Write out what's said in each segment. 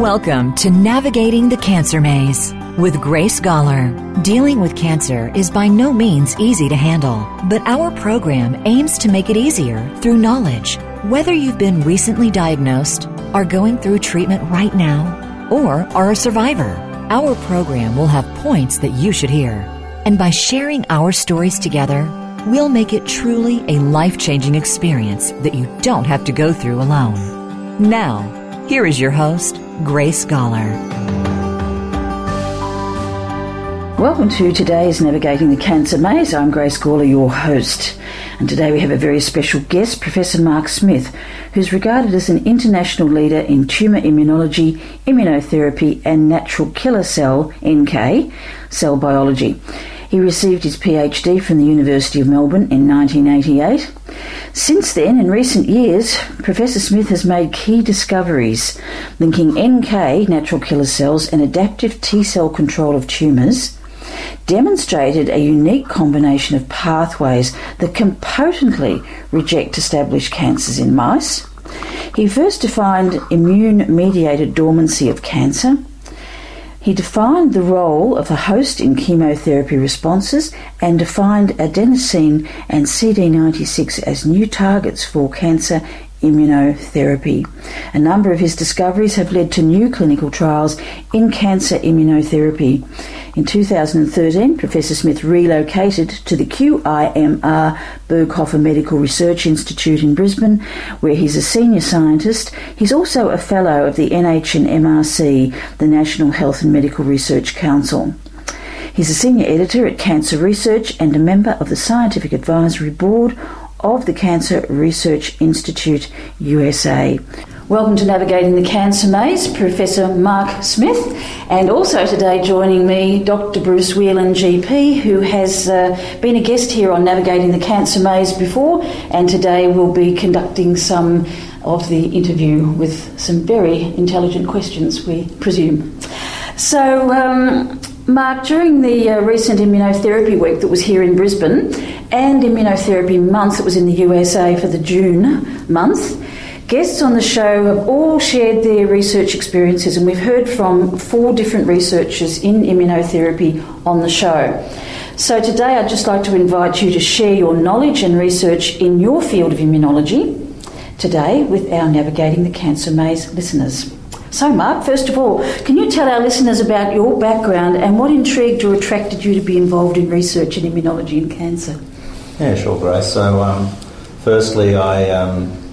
Welcome to Navigating the Cancer Maze with Grace Gawler. Dealing with cancer is by no means easy to handle, but our program aims to make it easier through knowledge. Whether you've been recently diagnosed, are going through treatment right now, or are a survivor, our program will have points that you should hear. And by sharing our stories together, we'll make it truly a life-changing experience that you don't have to go through alone. Now, here is your host, Grace Gawler. Welcome to today's Navigating the Cancer Maze. I'm Grace Gawler, your host. And today we have a very special guest, Professor Mark Smyth, who's regarded as an international leader in tumour immunology, immunotherapy and natural killer cell, NK, cell biology. He received his PhD from the University of Melbourne in 1988. Since then, in recent years, Professor Smyth has made key discoveries linking NK, natural killer cells, and adaptive T-cell control of tumours, demonstrated a unique combination of pathways that can potently reject established cancers in mice. He first defined immune-mediated dormancy of cancer. He defined the role of the host in chemotherapy responses and defined adenosine and CD96 as new targets for cancer immunotherapy. A number of his discoveries have led to new clinical trials in cancer immunotherapy. In 2013, Professor Smyth relocated to the QIMR Berghofer Medical Research Institute in Brisbane, where he's a senior scientist. He's also a fellow of the NHMRC, the National Health and Medical Research Council. He's a senior editor at Cancer Research and a member of the Scientific Advisory Board of the Cancer Research Institute, USA. Welcome to Navigating the Cancer Maze, Professor Mark Smyth, and also today joining me, Dr. Bruce Whelan, GP, who has been a guest here on Navigating the Cancer Maze before, and today will be conducting some of the interview with some very intelligent questions, we presume. So, Mark, during the recent Immunotherapy Week that was here in Brisbane and Immunotherapy Month that was in the USA for the June month, guests on the show have all shared their research experiences, and we've heard from four different researchers in immunotherapy on the show. So today I'd just like to invite you to share your knowledge and research in your field of immunology today with our Navigating the Cancer Maze listeners. So, Mark, first of all, can you tell our listeners about your background and what intrigued or attracted you to be involved in research in immunology and cancer? Yeah, sure, Grace. So, firstly, I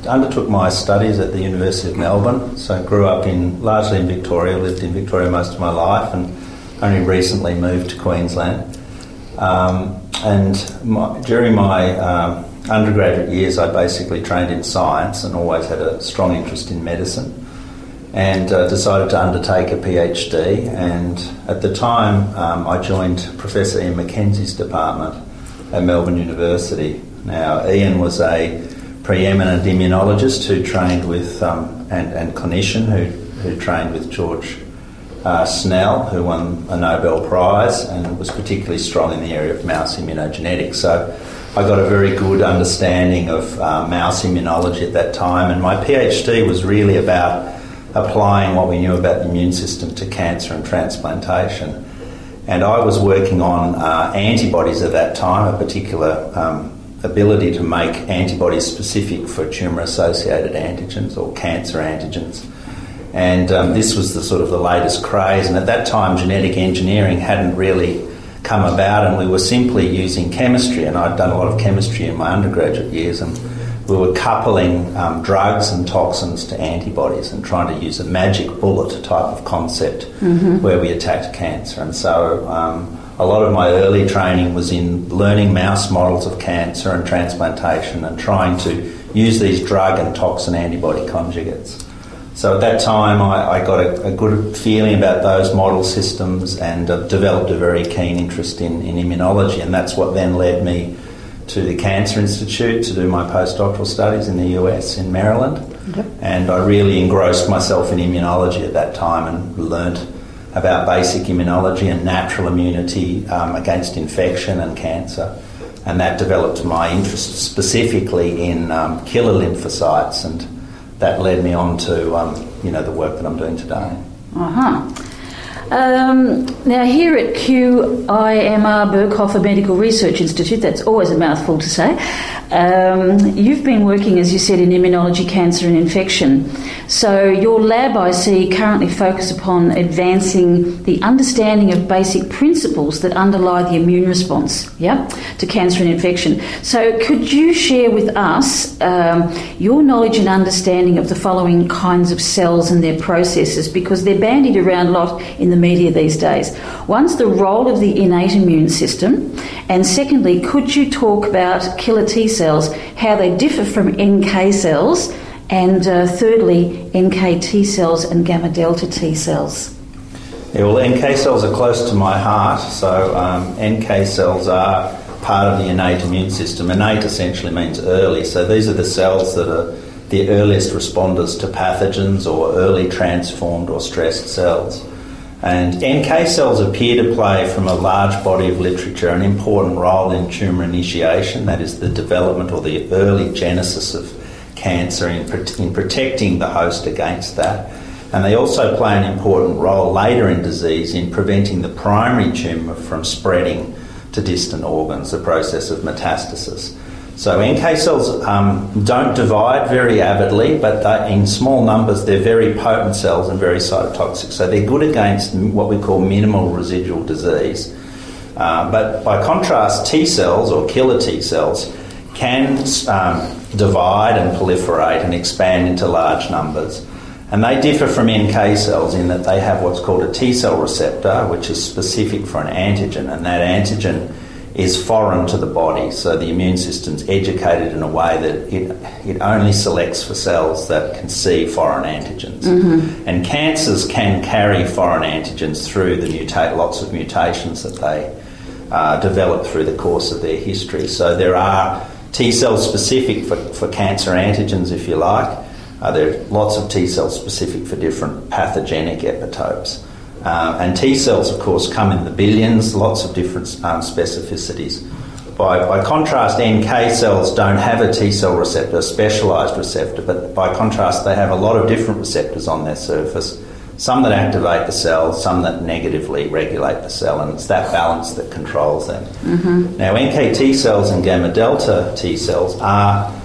undertook my studies at the University of Melbourne. So, grew up largely in Victoria, lived in Victoria most of my life, and only recently moved to Queensland. During my undergraduate years, I basically trained in science and always had a strong interest in medicine, and decided to undertake a PhD. And at the time, I joined Professor Ian Mackenzie's department at Melbourne University. Now, Ian was a preeminent immunologist who trained with, and clinician who trained with George Snell, who won a Nobel Prize and was particularly strong in the area of mouse immunogenetics. So I got a very good understanding of mouse immunology at that time, and my PhD was really about applying what we knew about the immune system to cancer and transplantation. And I was working on antibodies at that time, a particular ability to make antibodies specific for tumour-associated antigens or cancer antigens. And this was the sort of the latest craze. And at that time, genetic engineering hadn't really come about, and we were simply using chemistry. And I'd done a lot of chemistry in my undergraduate years and we were coupling drugs and toxins to antibodies and trying to use a magic bullet type of concept where we attacked cancer. And so a lot of my early training was in learning mouse models of cancer and transplantation and trying to use these drug and toxin antibody conjugates. So at that time I got a good feeling about those model systems and developed a very keen interest in immunology, and that's what then led me to the Cancer Institute to do my postdoctoral studies in the US, in Maryland. Yep. And I really engrossed myself in immunology at that time and learnt about basic immunology and natural immunity against infection and cancer. And that developed my interest specifically in killer lymphocytes, and that led me on to the work that I'm doing today. Now here at QIMR Berghofer Medical Research Institute, that's always a mouthful to say, you've been working, as you said, in immunology, cancer and infection. So your lab, I see, currently focus upon advancing the understanding of basic principles that underlie the immune response to cancer and infection. So could you share with us your knowledge and understanding of the following kinds of cells and their processes, because they're bandied around a lot in the media these days. One's the role of the innate immune system, and secondly, could you talk about killer T cells, how they differ from NK cells, and thirdly, NK T cells and gamma delta T cells? Yeah, well, NK cells are close to my heart, so NK cells are part of the innate immune system. Innate essentially means early, so these are the cells that are the earliest responders to pathogens or early transformed or stressed cells. And NK cells appear to play, from a large body of literature, an important role in tumour initiation, that is the development or the early genesis of cancer, in protecting the host against that. And they also play an important role later in disease in preventing the primary tumour from spreading to distant organs, the process of metastasis. So NK cells don't divide very avidly, but in small numbers they're very potent cells and very cytotoxic. So they're good against what we call minimal residual disease. But by contrast, T cells or killer T cells can divide and proliferate and expand into large numbers. And they differ from NK cells in that they have what's called a T cell receptor, which is specific for an antigen, and that antigen is foreign to the body, so the immune system's educated in a way that it only selects for cells that can see foreign antigens. And cancers can carry foreign antigens through the lots of mutations that they develop through the course of their history. So there are T cells specific for cancer antigens, if you like. There are lots of T cells specific for different pathogenic epitopes. And T cells, of course, come in the billions, lots of different specificities. By contrast, NK cells don't have a T cell receptor, a specialised receptor, but by contrast, they have a lot of different receptors on their surface, some that activate the cell, some that negatively regulate the cell, and it's that balance that controls them. Now, NK T cells and gamma delta T cells are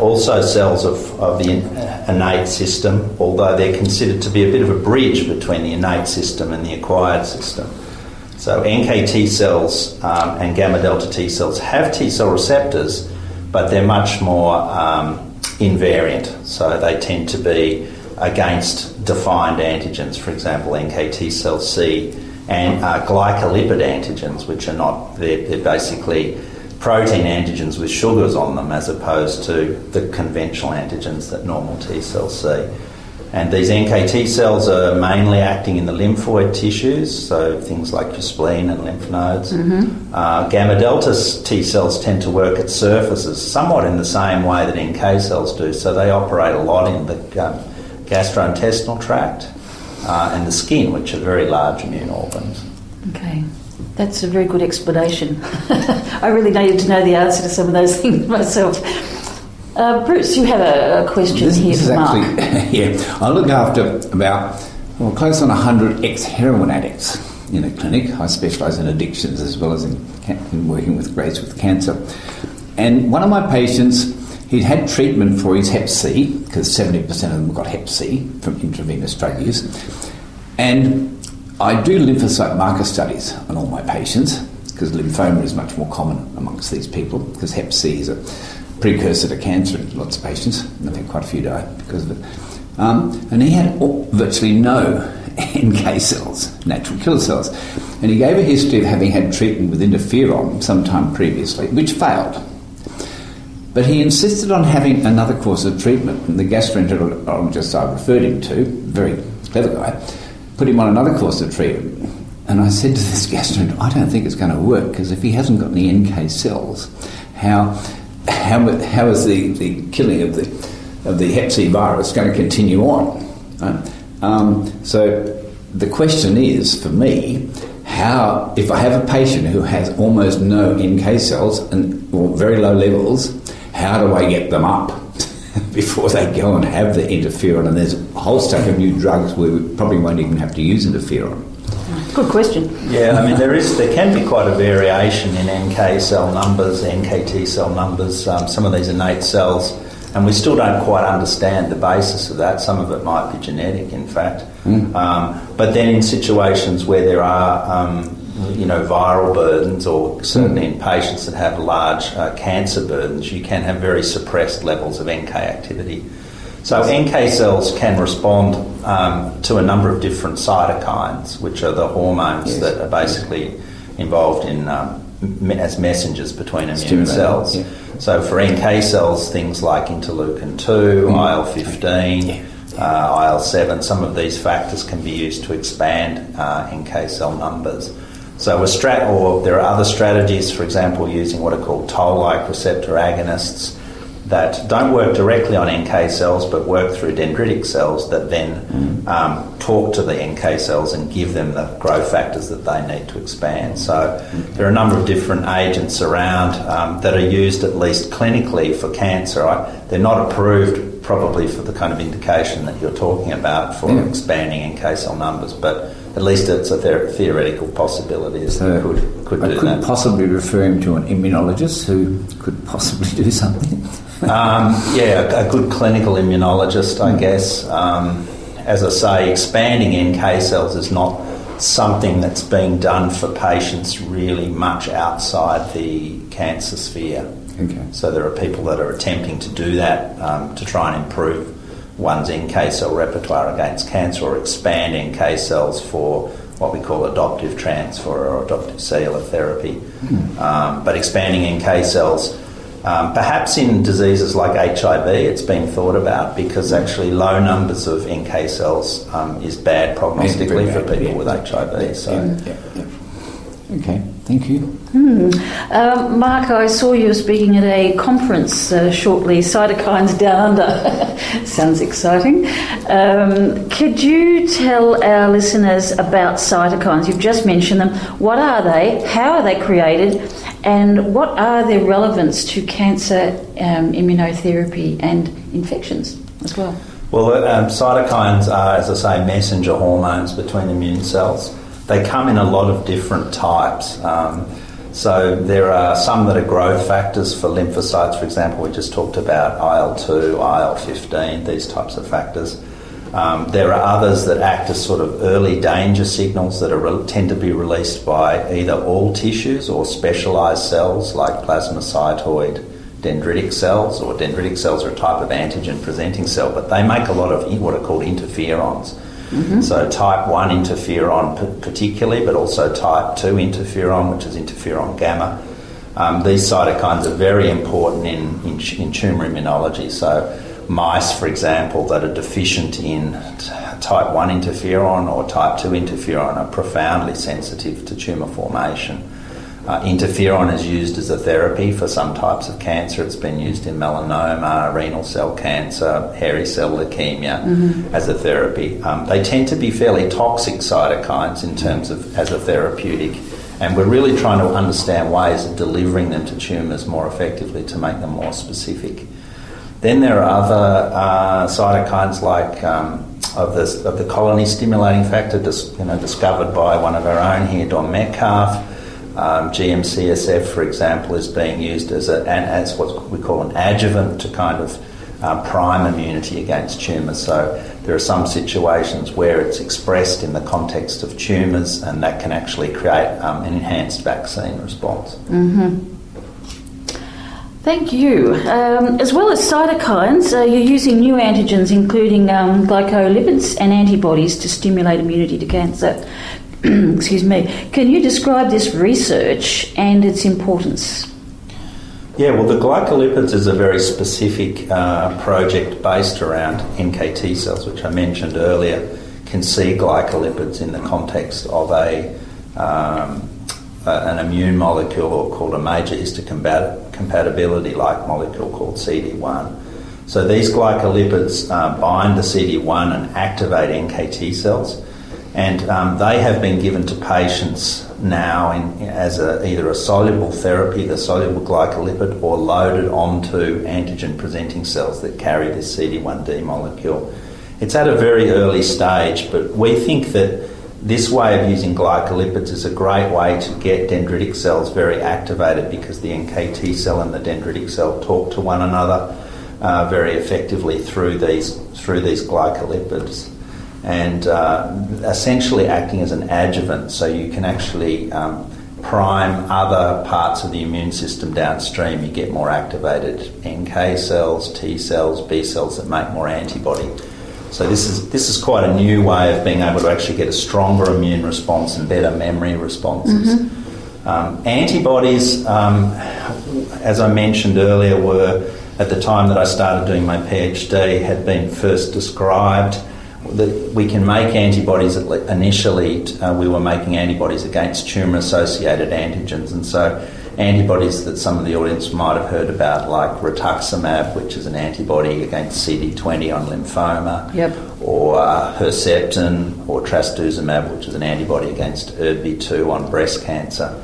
also cells of the innate system, although they're considered to be a bit of a bridge between the innate system and the acquired system. So NK T cells and gamma delta T cells have T cell receptors, but they're much more invariant. So they tend to be against defined antigens. For example, NK T cells see glycolipid antigens, which are not, they're basically protein antigens with sugars on them, as opposed to the conventional antigens that normal T cells see. And these NK T cells are mainly acting in the lymphoid tissues, so things like your spleen and lymph nodes. Gamma delta T cells tend to work at surfaces, somewhat in the same way that NK cells do, so they operate a lot in the gastrointestinal tract and the skin, which are very large immune organs. Okay. That's a very good explanation. I really needed to know the answer to some of those things myself. Bruce, you have a question here for Mark. Yeah, I look after close on 100 ex-heroin addicts in a clinic. I specialise in addictions as well as in working with grades with cancer. And one of my patients, he'd had treatment for his hep C, because 70% of them got hep C from intravenous drug use. And I do lymphocyte marker studies on all my patients, because lymphoma is much more common amongst these people, because hep C is precursor to cancer in lots of patients, and I think quite a few die because of it. And he had virtually no NK cells, natural killer cells. And he gave a history of having had treatment with interferon sometime previously, which failed. But he insisted on having another course of treatment, and the gastroenterologist I referred him to, very clever guy, put him on another course of treatment. And I said to this gastroenterologist, I don't think it's going to work, because if he hasn't got any NK cells, how is the killing of the hep C virus going to continue on? Right? So the question is, for me, how, if I have a patient who has almost no NK cells and or very low levels, how do I get them up before they go and have the interferon? And there's a whole stack of new drugs where we probably won't even have to use interferon. Good question. Yeah, I mean, there can be quite a variation in NK cell numbers, NKT cell numbers, some of these innate cells, and we still don't quite understand the basis of that. Some of it might be genetic, in fact. But then in situations where there are, viral burdens, or certainly in patients that have large cancer burdens, you can have very suppressed levels of NK activity. So NK cells can respond to a number of different cytokines, which are the hormones that are basically involved in as messengers between immune cells. Yeah. So for NK cells, things like interleukin-2, IL-15, IL-7, some of these factors can be used to expand NK cell numbers. So there are other strategies, for example, using what are called toll-like receptor agonists, that don't work directly on NK cells but work through dendritic cells that then talk to the NK cells and give them the growth factors that they need to expand. So there are a number of different agents around that are used at least clinically for cancer. They're not approved probably for the kind of indication that you're talking about for expanding NK cell numbers, but at least it's a theoretical possibility. So could I do could that. Possibly refer him to an immunologist who could possibly do something. A good clinical immunologist, I guess. As I say, expanding NK cells is not something that's being done for patients really much outside the cancer sphere. Okay. So there are people that are attempting to do that to try and improve one's NK cell repertoire against cancer, or expand NK cells for what we call adoptive transfer or adoptive cellular therapy. But expanding NK cells, perhaps in diseases like HIV, it's been thought about, because actually low numbers of NK cells is bad prognostically for people with HIV. Okay, thank you. Mark, I saw you speaking at a conference shortly, Cytokines Down Under. Sounds exciting. Could you tell our listeners about cytokines? You've just mentioned them. What are they? How are they created? And what are their relevance to cancer immunotherapy and infections as well? Well, cytokines are, as I say, messenger hormones between immune cells. They come in a lot of different types. So there are some that are growth factors for lymphocytes. For example, we just talked about IL-2, IL-15, these types of factors. There are others that act as sort of early danger signals that tend to be released by either all tissues or specialised cells like plasmacytoid dendritic cells, or dendritic cells are a type of antigen-presenting cell, but they make a lot of what are called interferons. So type 1 interferon particularly, but also type 2 interferon, which is interferon gamma. These cytokines are very important in tumour immunology. So mice, for example, that are deficient in type 1 interferon or type 2 interferon are profoundly sensitive to tumour formation. Interferon is used as a therapy for some types of cancer. It's been used in melanoma, renal cell cancer, hairy cell leukemia as a therapy. They tend to be fairly toxic cytokines in terms of as a therapeutic, and we're really trying to understand ways of delivering them to tumours more effectively to make them more specific. Then there are other cytokines like of the colony stimulating factor, discovered by one of our own here, Don Metcalf. GM-CSF, for example, is being used as what we call an adjuvant to kind of prime immunity against tumours. So there are some situations where it's expressed in the context of tumours, and that can actually create an enhanced vaccine response. Thank you. As well as cytokines, you're using new antigens, including glycolipids and antibodies, to stimulate immunity to cancer. Excuse me. Can you describe this research and its importance? Yeah, well, the glycolipids is a very specific project based around NKT cells, which I mentioned earlier, can see glycolipids in the context of an immune molecule called a major histocompatibility-like molecule called CD1. So these glycolipids bind to CD1 and activate NKT cells, and they have been given to patients now as either a soluble therapy, the soluble glycolipid, or loaded onto antigen-presenting cells that carry this CD1D molecule. It's at a very early stage, but we think that this way of using glycolipids is a great way to get dendritic cells very activated, because the NKT cell and the dendritic cell talk to one another very effectively through these glycolipids, and essentially acting as an adjuvant, so you can actually prime other parts of the immune system downstream. You get more activated NK cells, T cells, B cells that make more antibody. So this is quite a new way of being able to actually get a stronger immune response and better memory responses. Mm-hmm. Antibodies, as I mentioned earlier, were, at the time that I started doing my PhD, had been first described. That we can make antibodies initially. We were making antibodies against tumour-associated antigens, and so antibodies that some of the audience might have heard about, like rituximab, which is an antibody against CD20 on lymphoma, yep. Or Herceptin, or trastuzumab, which is an antibody against ERBB2 on breast cancer.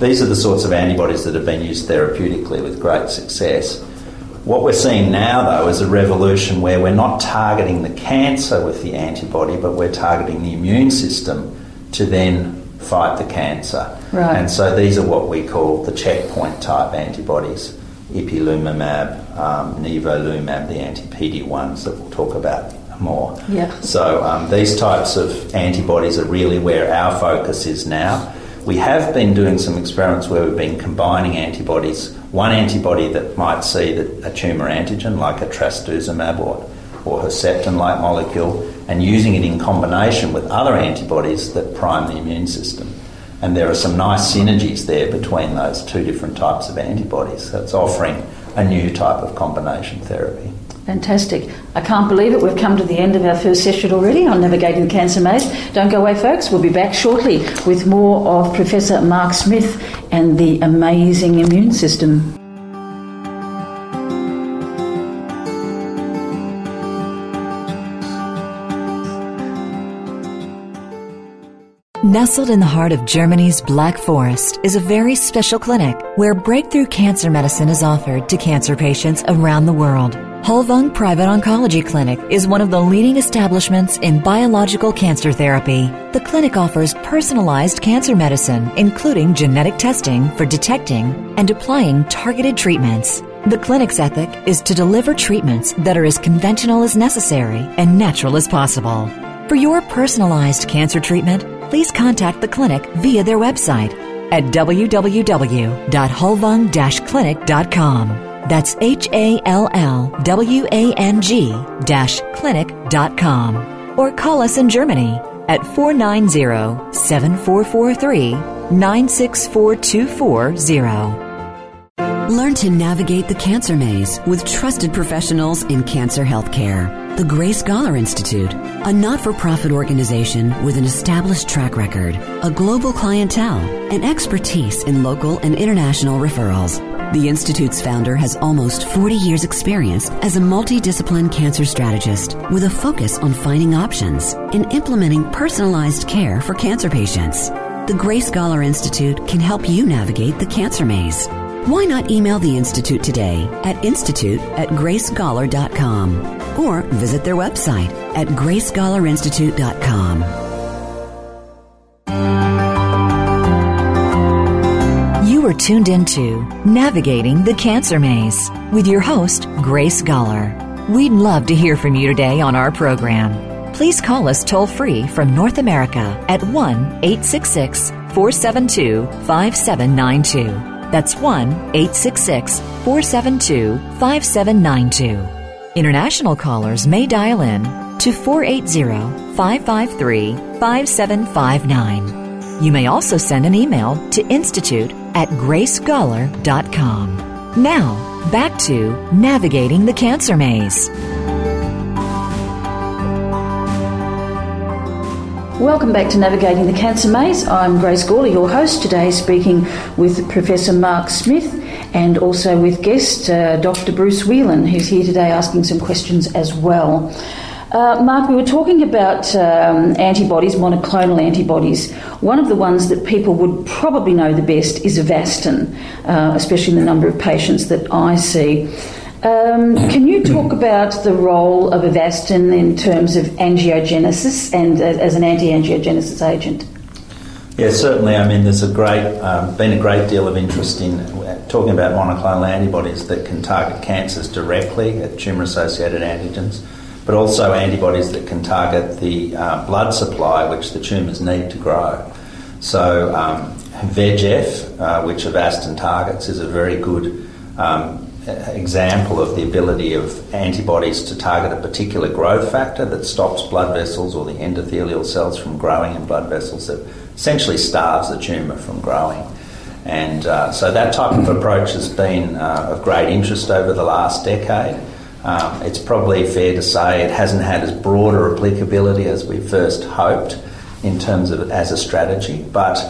These are the sorts of antibodies that have been used therapeutically with great success. What we're seeing now, though, is a revolution where we're not targeting the cancer with the antibody, but we're targeting the immune system to then fight the cancer. Right. And so these are what we call the checkpoint type antibodies, ipilimumab, nivolumab, the anti-PD-1s that we'll talk about more. Yeah. So these types of antibodies are really where our focus is now. We have been doing some experiments where we've been combining antibodies, one antibody that might see that a tumour antigen like a trastuzumab or Herceptin-like molecule, and using it in combination with other antibodies that prime the immune system. And there are some nice synergies there between those two different types of antibodies. So it's offering a new type of combination therapy. Fantastic. I can't believe it. We've come to the end of our first session already on Navigating the Cancer Maze. Don't go away, folks. We'll be back shortly with more of Professor Mark Smyth and the amazing immune system. Nestled in the heart of Germany's Black Forest is a very special clinic where breakthrough cancer medicine is offered to cancer patients around the world. Hallwang Private Oncology Clinic is one of the leading establishments in biological cancer therapy. The clinic offers personalized cancer medicine, including genetic testing for detecting and applying targeted treatments. The clinic's ethic is to deliver treatments that are as conventional as necessary and natural as possible. For your personalized cancer treatment, please contact the clinic via their website at www.hallwang-clinic.com. That's HALLWANG-clinic.com. Or call us in Germany at 490-7443-964240. Learn to navigate the cancer maze with trusted professionals in cancer healthcare. The Grace Gawler Institute, a not-for-profit organization with an established track record, a global clientele, and expertise in local and international referrals. The Institute's founder has almost 40 years' experience as a multidiscipline cancer strategist with a focus on finding options and implementing personalized care for cancer patients. The Grace Gawler Institute can help you navigate the cancer maze. Why not email the Institute today at institute@gracegawler.com or visit their website at gracegawlerinstitute.com. You are tuned into Navigating the Cancer Maze with your host, Grace Gawler. We'd love to hear from you today on our program. Please call us toll-free from North America at 1-866-472-5792. That's 1-866-472-5792. International callers may dial in to 480-553-5759. You may also send an email to institute@gracegawler.com. Now, back to Navigating the Cancer Maze. Welcome back to Navigating the Cancer Maze. I'm Grace Gawler, your host today, speaking with Professor Mark Smyth and also with guest Dr. Bruce Whelan, who's here today asking some questions as well. Mark, we were talking about antibodies, monoclonal antibodies. One of the ones that people would probably know the best is Avastin, especially in the number of patients that I see. Can you talk about the role of Avastin in terms of angiogenesis and as an anti-angiogenesis agent? Yeah, certainly. I mean, there's a great, been a great deal of interest in talking about monoclonal antibodies that can target cancers directly at tumour-associated antigens, but also antibodies that can target the blood supply which the tumours need to grow. So VEGF, which Avastin targets, is a very good example of the ability of antibodies to target a particular growth factor that stops blood vessels or the endothelial cells from growing in blood vessels that essentially starves the tumour from growing. And so that type of approach has been of great interest over the last decade. It's probably fair to say it hasn't had as broad a applicability as we first hoped in terms of as a strategy, but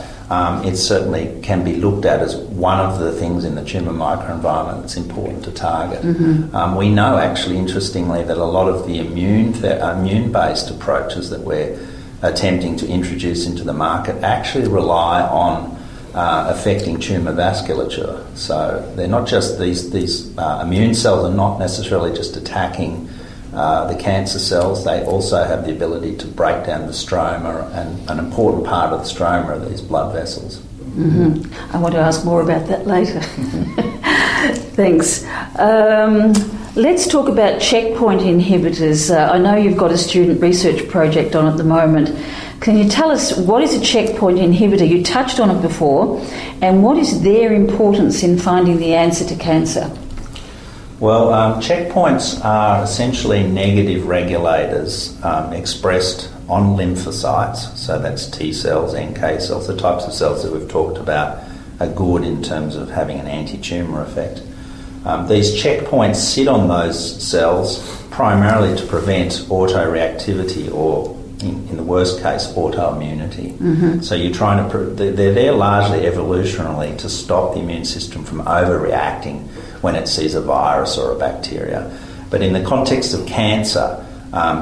it certainly can be looked at as one of the things in the tumour microenvironment that's important to target. Mm-hmm. We know actually, interestingly, that a lot of the immune-based approaches that we're attempting to introduce into the market actually rely on affecting tumour vasculature. So they're not just these immune cells are not necessarily just attacking the cancer cells. They also have the ability to break down the stroma, and an important part of the stroma are these blood vessels. Mm-hmm. I want to ask more about that later. Thanks. Let's talk about checkpoint inhibitors. I know you've got a student research project on at the moment. Can you tell us what is a checkpoint inhibitor? You touched on it before, and what is their importance in finding the answer to cancer? Well, checkpoints are essentially negative regulators expressed on lymphocytes, so that's T cells, NK cells, the types of cells that we've talked about are good in terms of having an anti-tumour effect. These checkpoints sit on those cells primarily to prevent autoreactivity or in the worst case, autoimmunity. Mm-hmm. So you're trying to... They're there largely evolutionarily to stop the immune system from overreacting when it sees a virus or a bacteria. But in the context of cancer,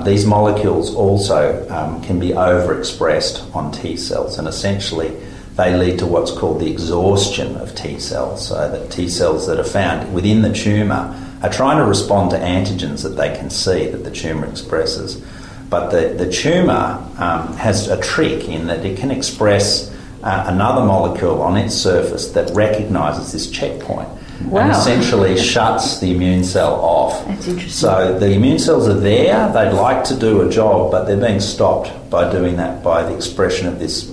these molecules also can be overexpressed on T cells, and essentially they lead to what's called the exhaustion of T cells, so that T cells that are found within the tumour are trying to respond to antigens that they can see that the tumour expresses. But the tumour has a trick in that it can express another molecule on its surface that recognises this checkpoint. Wow. And essentially shuts the immune cell off. That's interesting. So the immune cells are there, they'd like to do a job, but they're being stopped by doing that by the expression of this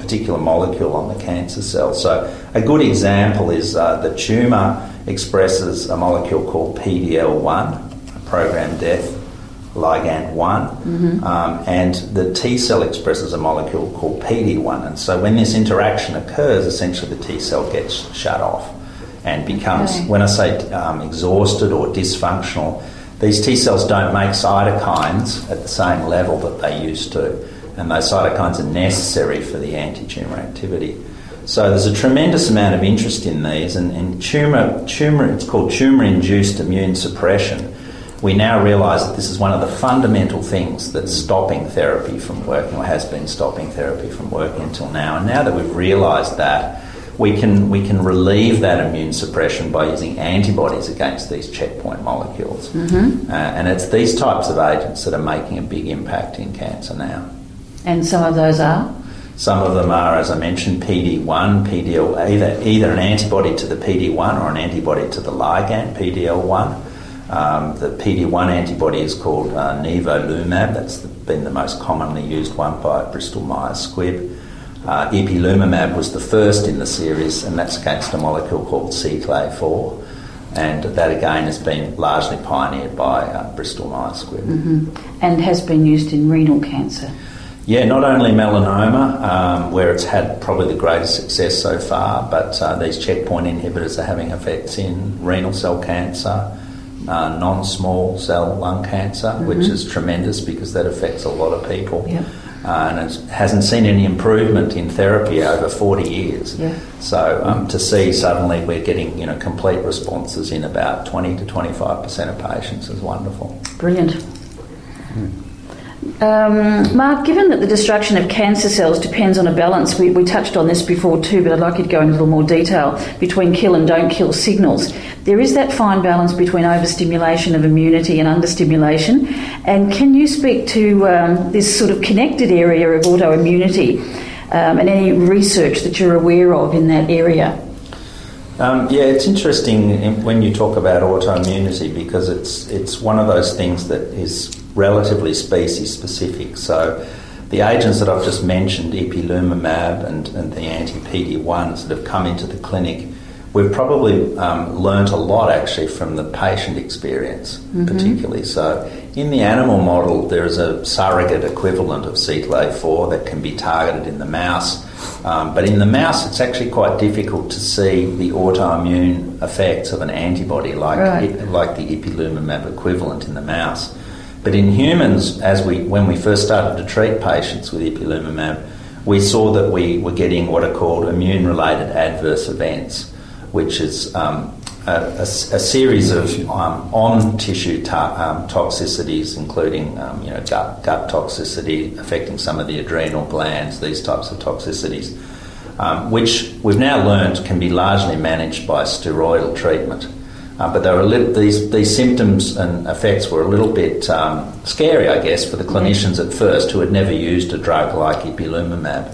particular molecule on the cancer cell. So a good example is the tumour expresses a molecule called PD-L1, programmed death ligand 1, mm-hmm. And the T cell expresses a molecule called PD-1, and so when this interaction occurs, essentially the T cell gets shut off and becomes, okay. When I say exhausted or dysfunctional, these T cells don't make cytokines at the same level that they used to, and those cytokines are necessary for the anti-tumour activity. So there's a tremendous amount of interest in these, and it's called tumour-induced immune suppression. We now realise that this is one of the fundamental things that's stopping therapy from working, or has been stopping therapy from working until now. And now that we've realised that, we can relieve that immune suppression by using antibodies against these checkpoint molecules. Mm-hmm. And it's these types of agents that are making a big impact in cancer now. And some of those are? Some of them are, as I mentioned, PD-1, PD-L1, either an antibody to the PD-1 or an antibody to the ligand, PD-L1. The PD-1 antibody is called nivolumab. That's been the most commonly used one by Bristol Myers Squibb. Ipilimumab was the first in the series, and that's against a molecule called CTLA-4, and that again has been largely pioneered by Bristol Myers Squibb. Mm-hmm. And has been used in renal cancer. Yeah, not only melanoma, where it's had probably the greatest success so far, but these checkpoint inhibitors are having effects in renal cell cancer, non-small cell lung cancer, mm-hmm. which is tremendous because that affects a lot of people. Yep. And it hasn't seen any improvement in therapy over 40 years. Yeah. So to see suddenly we're getting complete responses in about 20 to 25% of patients is wonderful. Brilliant. Mark, given that the destruction of cancer cells depends on a balance, we touched on this before too, but I'd like you to go into a little more detail between kill and don't kill signals. There is that fine balance between overstimulation of immunity and understimulation, and can you speak to this sort of connected area of autoimmunity and any research that you're aware of in that area? Yeah, it's interesting when you talk about autoimmunity because it's one of those things that is relatively species-specific. So the agents that I've just mentioned, ipilimumab and the anti-PD-1s that have come into the clinic, we've probably learnt a lot actually from the patient experience, mm-hmm. particularly. So in the animal model, there is a surrogate equivalent of CTLA-4 that can be targeted in the mouse. But in the mouse, it's actually quite difficult to see the autoimmune effects of an antibody like the ipilimumab equivalent in the mouse. But in humans, when we first started to treat patients with ipilimumab, we saw that we were getting what are called immune-related adverse events, which is a series of on-tissue toxicities, including gut toxicity affecting some of the adrenal glands, these types of toxicities, which we've now learned can be largely managed by steroidal treatment. But they were these symptoms and effects were a little bit scary, I guess, for the clinicians at first who had never used a drug like ipilimumab.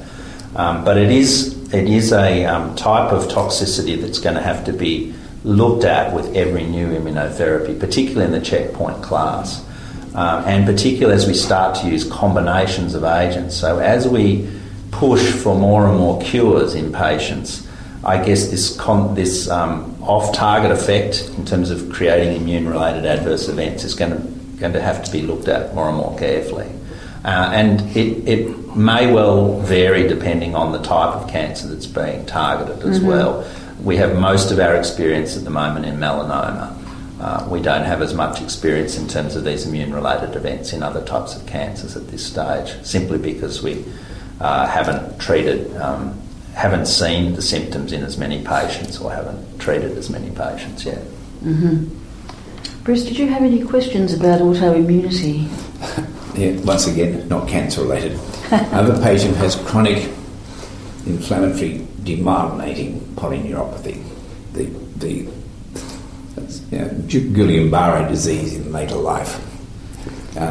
But it is a type of toxicity that's going to have to be looked at with every new immunotherapy, particularly in the checkpoint class, and particularly as we start to use combinations of agents. So as we push for more and more cures in patients, I guess this off-target effect in terms of creating immune-related adverse events is going to have to be looked at more and more carefully. And it may well vary depending on the type of cancer that's being targeted as mm-hmm. well. We have most of our experience at the moment in melanoma. We don't have as much experience in terms of these immune-related events in other types of cancers at this stage, simply because we haven't treated... haven't seen the symptoms in as many patients or haven't treated as many patients yet. Mm-hmm. Bruce, did you have any questions about autoimmunity? Yeah, once again, not cancer-related. If a patient has chronic inflammatory demyelinating polyneuropathy, Guillain-Barré disease in later life.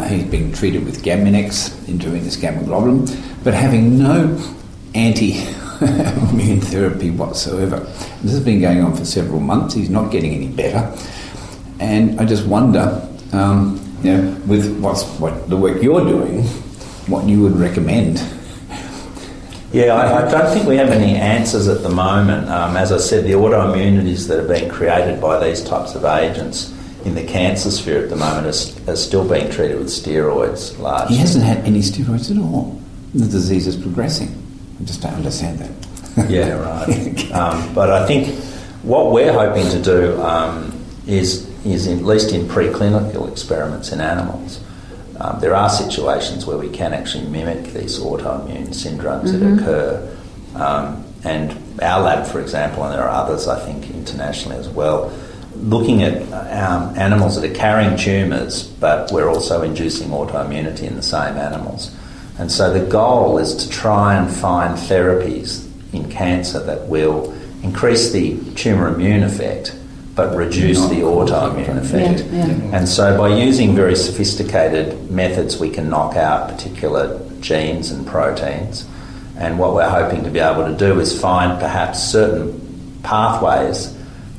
He's being treated with Gamunex, intravenous gamma globulin, but having no immune therapy whatsoever. This has been going on for several months. He's not getting any better, and I just wonder, with what the work you're doing, what you would recommend. Yeah, I don't think we have any answers at the moment. As I said, the autoimmunities that are being created by these types of agents in the cancer sphere at the moment are still being treated with steroids largely. He hasn't had any steroids at all. The disease is progressing. I just don't understand that. Yeah, right. But I think what we're hoping to do is at least in preclinical experiments in animals, there are situations where we can actually mimic these autoimmune syndromes mm-hmm. that occur. And our lab, for example, and there are others, I think, internationally as well, looking at animals that are carrying tumours, but we're also inducing autoimmunity in the same animals. And so the goal is to try and find therapies in cancer that will increase the tumour immune effect but reduce the autoimmune effect. Yeah, yeah. And so by using very sophisticated methods, we can knock out particular genes and proteins. And what we're hoping to be able to do is find perhaps certain pathways.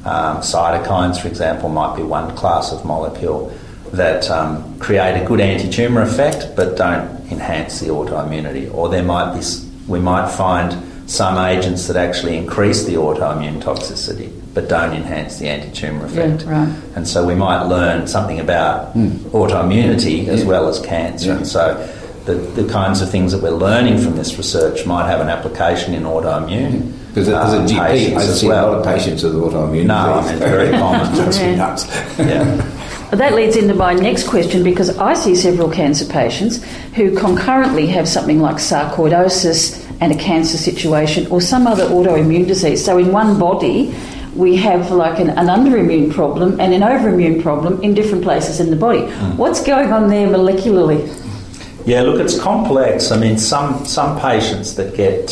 Cytokines, for example, might be one class of molecule that create a good anti-tumour effect but don't enhance the autoimmunity, or there might be we might find some agents that actually increase the autoimmune toxicity but don't enhance the anti-tumour effect. Yeah, right. And so we might learn something about autoimmunity as well as cancer. Yeah. And so the kinds of things that we're learning from this research might have an application in autoimmune. Because as a GP, I see a lot of patients with autoimmune. No, disease. I mean, it's very common. That's nuts. Yeah. Well, that leads into my next question, because I see several cancer patients who concurrently have something like sarcoidosis and a cancer situation or some other autoimmune disease. So in one body, we have like an under-immune problem and an over-immune problem in different places in the body. Mm. What's going on there molecularly? Yeah, look, it's complex. I mean, some patients that get...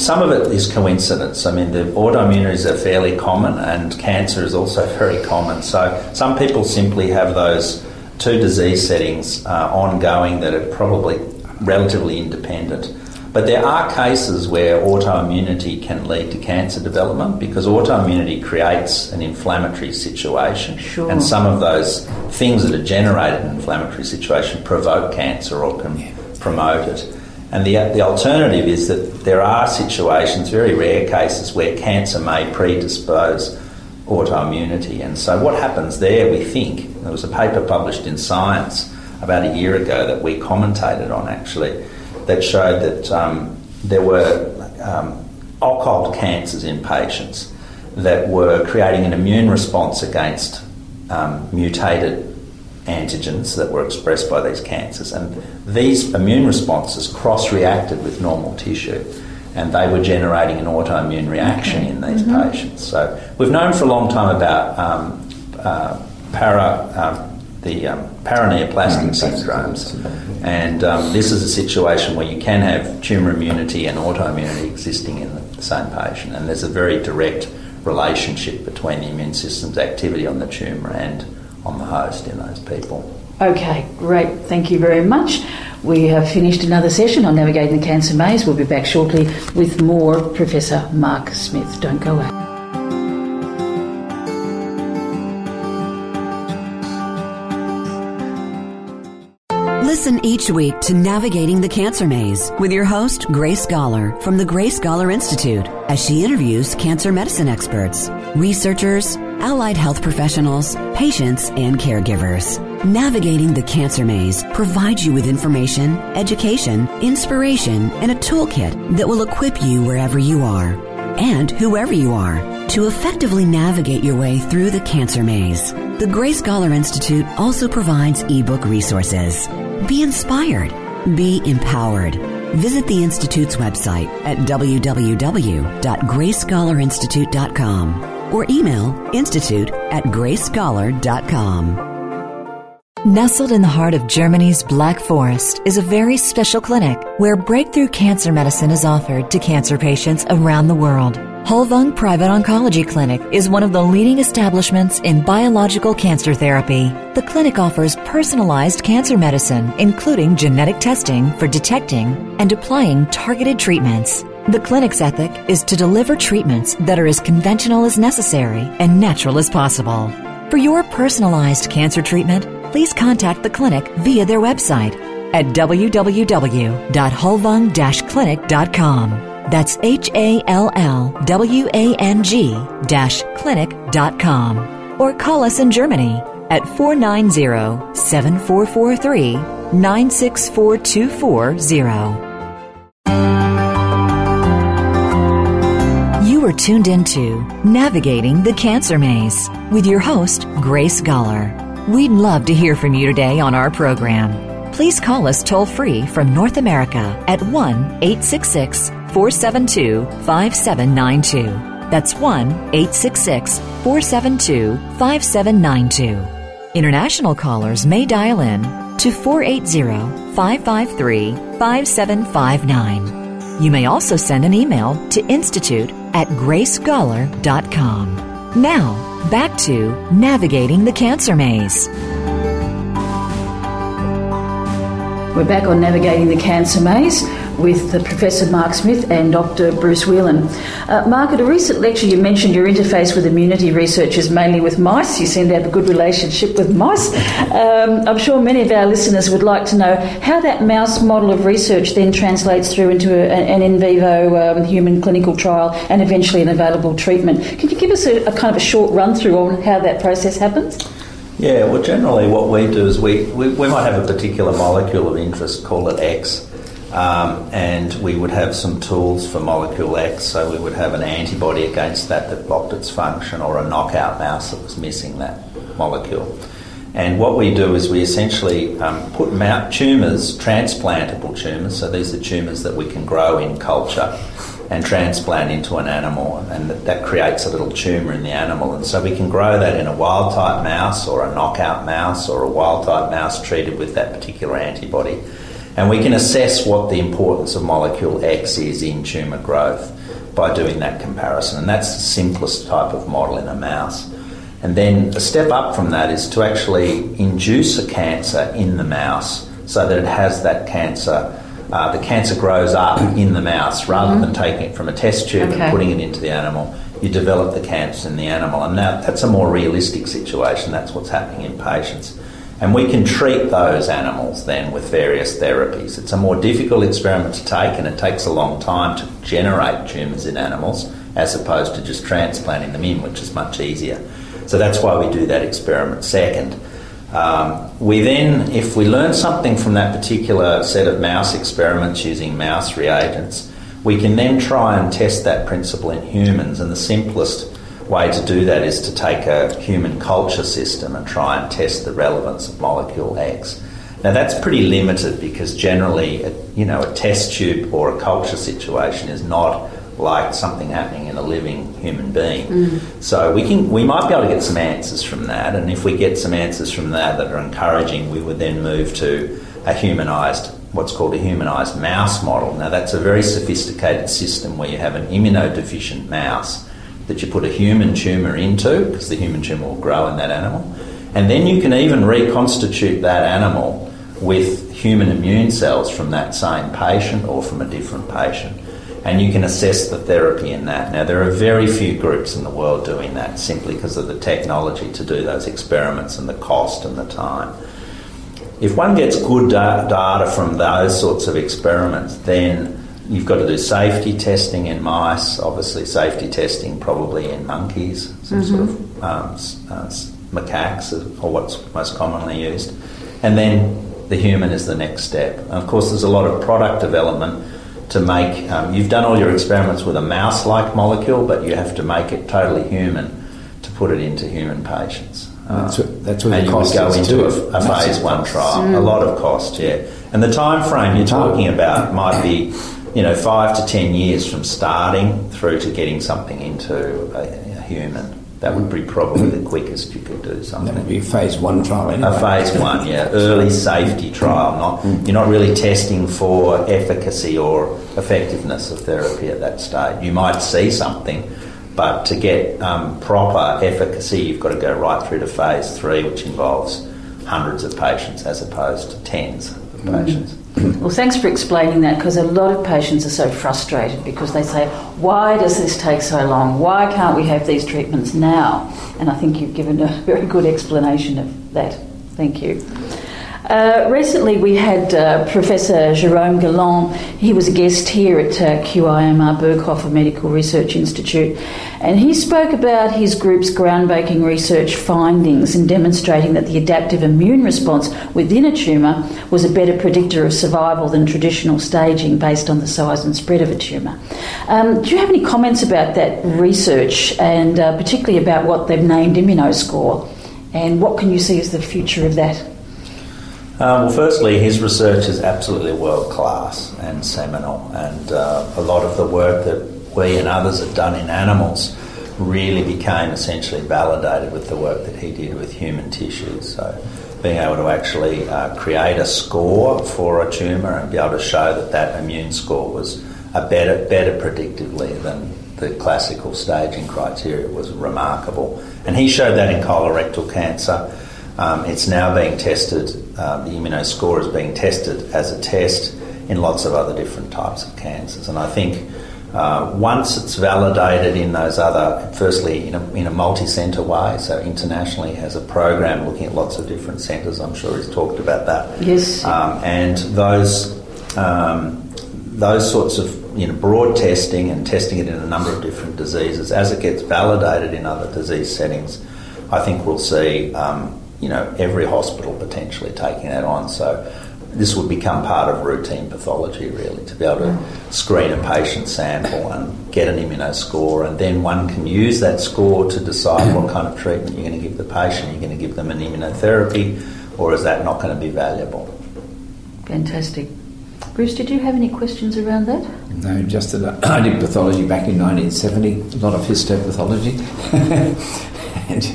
some of it is coincidence. I mean, the autoimmunities are fairly common and cancer is also very common. So some people simply have those two disease settings ongoing that are probably relatively independent. But there are cases where autoimmunity can lead to cancer development, because autoimmunity creates an inflammatory situation. Sure. And some of those things that are generated in an inflammatory situation provoke cancer or can promote it. And the alternative is that there are situations, very rare cases, where cancer may predispose autoimmunity. And so what happens there, we think, there was a paper published in Science about a year ago that we commentated on, actually, that showed that there were occult cancers in patients that were creating an immune response against mutated antigens that were expressed by these cancers, and these immune responses cross-reacted with normal tissue, and they were generating an autoimmune reaction in these patients. So we've known for a long time about paraneoplastic syndromes, and this is a situation where you can have tumour immunity and autoimmunity existing in the same patient, and there's a very direct relationship between the immune system's activity on the tumour and on the host in those people. Okay, great. Thank you very much. We have finished another session on Navigating the Cancer Maze. We'll be back shortly with more Professor Mark Smyth. Don't go away. Listen each week to Navigating the Cancer Maze with your host, Grace Gawler, from the Grace Gawler Institute, as she interviews cancer medicine experts, researchers, allied health professionals, patients, and caregivers. Navigating the Cancer Maze provides you with information, education, inspiration, and a toolkit that will equip you wherever you are and whoever you are to effectively navigate your way through the cancer maze. The Grace Gawler Institute also provides ebook resources. Be inspired. Be empowered. Visit the Institute's website at www.gracegawlerinstitute.com. or email institute@gracegawler.com. Nestled in the heart of Germany's Black Forest is a very special clinic where breakthrough cancer medicine is offered to cancer patients around the world. Hallwang Private Oncology Clinic is one of the leading establishments in biological cancer therapy. The clinic offers personalized cancer medicine, including genetic testing for detecting and applying targeted treatments. The clinic's ethic is to deliver treatments that are as conventional as necessary and natural as possible. For your personalized cancer treatment, please contact the clinic via their website at www.hallwang-clinic.com. That's HALLWANG-clinic.com. Or call us in Germany at 490-7443-964240. Are tuned into Navigating the Cancer Maze with your host, Grace Gawler. We'd love to hear from you today on our program. Please call us toll-free from North America at 1-866-472-5792. That's 1-866-472-5792. International callers may dial in to 480-553-5759. You may also send an email to institute@gracegawler.com. Now, back to Navigating the Cancer Maze. We're back on Navigating the Cancer Maze. with Professor Mark Smyth and Dr. Bruce Whelan. Mark, at a recent lecture you mentioned your interface with immunity researchers, mainly with mice. You seem to have a good relationship with mice. I'm sure many of our listeners would like to know how that mouse model of research then translates through into an in vivo human clinical trial and eventually an available treatment. Can you give us a kind of a short run through on how that process happens? Yeah, well, generally what we do is we might have a particular molecule of interest, call it X, and we would have some tools for molecule X, so we would have an antibody against that blocked its function or a knockout mouse that was missing that molecule. And what we do is we essentially put tumours, transplantable tumours, so these are tumours that we can grow in culture and transplant into an animal, and that creates a little tumour in the animal. And so we can grow that in a wild-type mouse or a knockout mouse or a wild-type mouse treated with that particular antibody. And we can assess what the importance of molecule X is in tumour growth by doing that comparison. And that's the simplest type of model in a mouse. And then a step up from that is to actually induce a cancer in the mouse so that it has that cancer. The cancer grows up in the mouse rather than taking it from a test tube and putting it into the animal. You develop the cancer in the animal. And that's a more realistic situation. That's what's happening in patients. And we can treat those animals then with various therapies. It's a more difficult experiment to take, and it takes a long time to generate tumours in animals as opposed to just transplanting them in, which is much easier. So that's why we do that experiment second. We then, if we learn something from that particular set of mouse experiments using mouse reagents, we can then try and test that principle in humans. And the simplest way to do that is to take a human culture system and try and test the relevance of molecule X. Now that's pretty limited because generally, a test tube or a culture situation is not like something happening in a living human being. So we might be able to get some answers from that, and if we get some answers from that are encouraging, we would then move to what's called a humanised mouse model. Now that's a very sophisticated system where you have an immunodeficient mouse that you put a human tumour into, because the human tumour will grow in that animal, and then you can even reconstitute that animal with human immune cells from that same patient or from a different patient. And you can assess the therapy in that. Now, there are very few groups in the world doing that simply because of the technology to do those experiments and the cost and the time. If one gets good data from those sorts of experiments, then you've got to do safety testing in mice, obviously safety testing probably in monkeys, some sort of macaques or what's most commonly used. And then the human is the next step. And of course, there's a lot of product development to make, you've done all your experiments with a mouse-like molecule, but you have to make it totally human to put it into human patients. That's where the cost goes into a phase one trial. A lot of cost, yeah. And the time frame you're talking about might be, 5 to 10 years from starting through to getting something into a human. That would be probably the quickest you could do something. That would be a phase one trial. Anyway. A phase one, yeah, early safety trial. You're not really testing for efficacy or effectiveness of therapy at that stage. You might see something, but to get proper efficacy, you've got to go right through to phase three, which involves hundreds of patients as opposed to tens of patients. Well, thanks for explaining that, because a lot of patients are so frustrated because they say, why does this take so long? Why can't we have these treatments now? And I think you've given a very good explanation of that. Thank you. Recently we had Professor Jerome Galon. He was a guest here at QIMR Berghofer Medical Research Institute, and he spoke about his group's groundbreaking research findings in demonstrating that the adaptive immune response within a tumour was a better predictor of survival than traditional staging based on the size and spread of a tumour. Do you have any comments about that research, and particularly about what they've named Immunoscore, and what can you see as the future of that? Well, firstly, his research is absolutely world-class and seminal, and a lot of the work that we and others have done in animals really became essentially validated with the work that he did with human tissues. So being able to actually create a score for a tumour and be able to show that immune score was a better predictively than the classical staging criteria was remarkable. And he showed that in colorectal cancer. It's now being tested, the Immunoscore is being tested as a test in lots of other different types of cancers. And I think once it's validated in those other, firstly in a multi-centre way, so internationally has a program looking at lots of different centres, I'm sure he's talked about that. Yes. And those sorts of broad testing and testing it in a number of different diseases, as it gets validated in other disease settings, I think we'll see every hospital potentially taking that on. So this would become part of routine pathology, really, to be able to screen a patient sample and get an Immunoscore, and then one can use that score to decide what kind of treatment you're going to give the patient. You're going to give them an immunotherapy, or is that not going to be valuable? Fantastic. Bruce, did you have any questions around that? No, just that I did pathology back in 1970, a lot of histopathology. And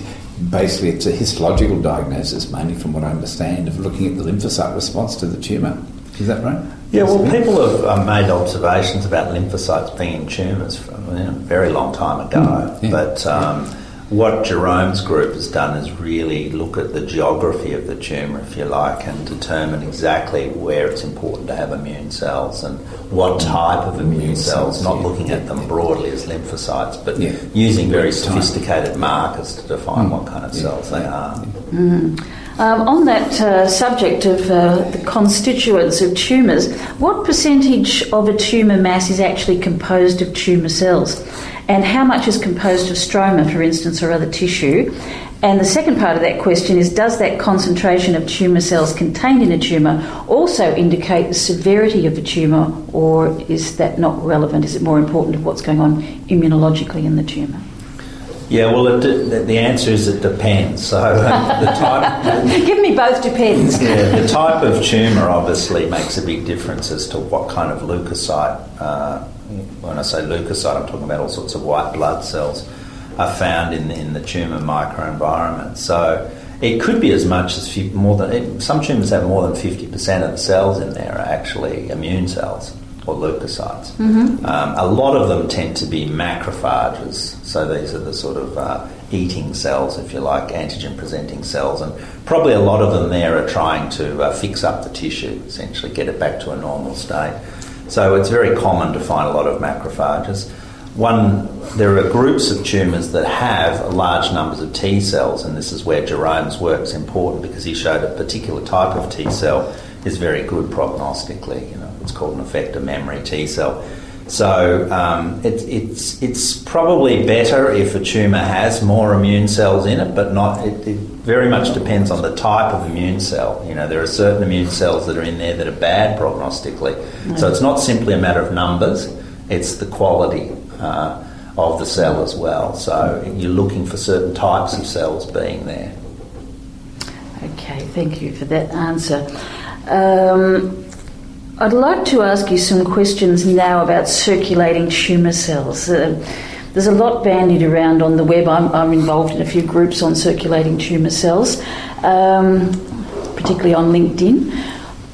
basically it's a histological diagnosis, mainly from what I understand, of looking at the lymphocyte response to the tumour. Is that right? Yeah, well, people have made observations about lymphocytes being in tumours from a very long time ago. What Jerome's group has done is really look at the geography of the tumour, if you like, and determine exactly where it's important to have immune cells and what type of immune cells, not looking at them broadly as lymphocytes, but using very sophisticated markers to define what kind of cells they are. Mm-hmm. On that subject of the constituents of tumours, what percentage of a tumour mass is actually composed of tumour cells? And how much is composed of stroma, for instance, or other tissue? And the second part of that question is, does that concentration of tumour cells contained in a tumour also indicate the severity of the tumour, or is that not relevant? Is it more important of what's going on immunologically in the tumour? Yeah, well, the answer is it depends. So the type... Give me both depends. Yeah, the type of tumour obviously makes a big difference as to what kind of leukocyte... when I say leukocyte, I'm talking about all sorts of white blood cells are found in the tumour microenvironment. So it could be as much as some tumours have more than 50% of the cells in there are actually immune cells or leukocytes. Mm-hmm. A lot of them tend to be macrophages, so these are the sort of eating cells, if you like, antigen-presenting cells, and probably a lot of them there are trying to fix up the tissue, essentially get it back to a normal state. So it's very common to find a lot of macrophages. There are groups of tumours that have large numbers of T cells, and this is where Jerome's work's important because he showed a particular type of T cell is very good prognostically. It's called an effector memory T cell. So it's probably better if a tumour has more immune cells in it, but not. It very much depends on the type of immune cell. There are certain immune cells that are in there that are bad prognostically. Mm-hmm. So it's not simply a matter of numbers; it's the quality of the cell as well. So you're looking for certain types of cells being there. Okay, thank you for that answer. I'd like to ask you some questions now about circulating tumour cells. There's a lot bandied around on the web. I'm involved in a few groups on circulating tumour cells, particularly on LinkedIn.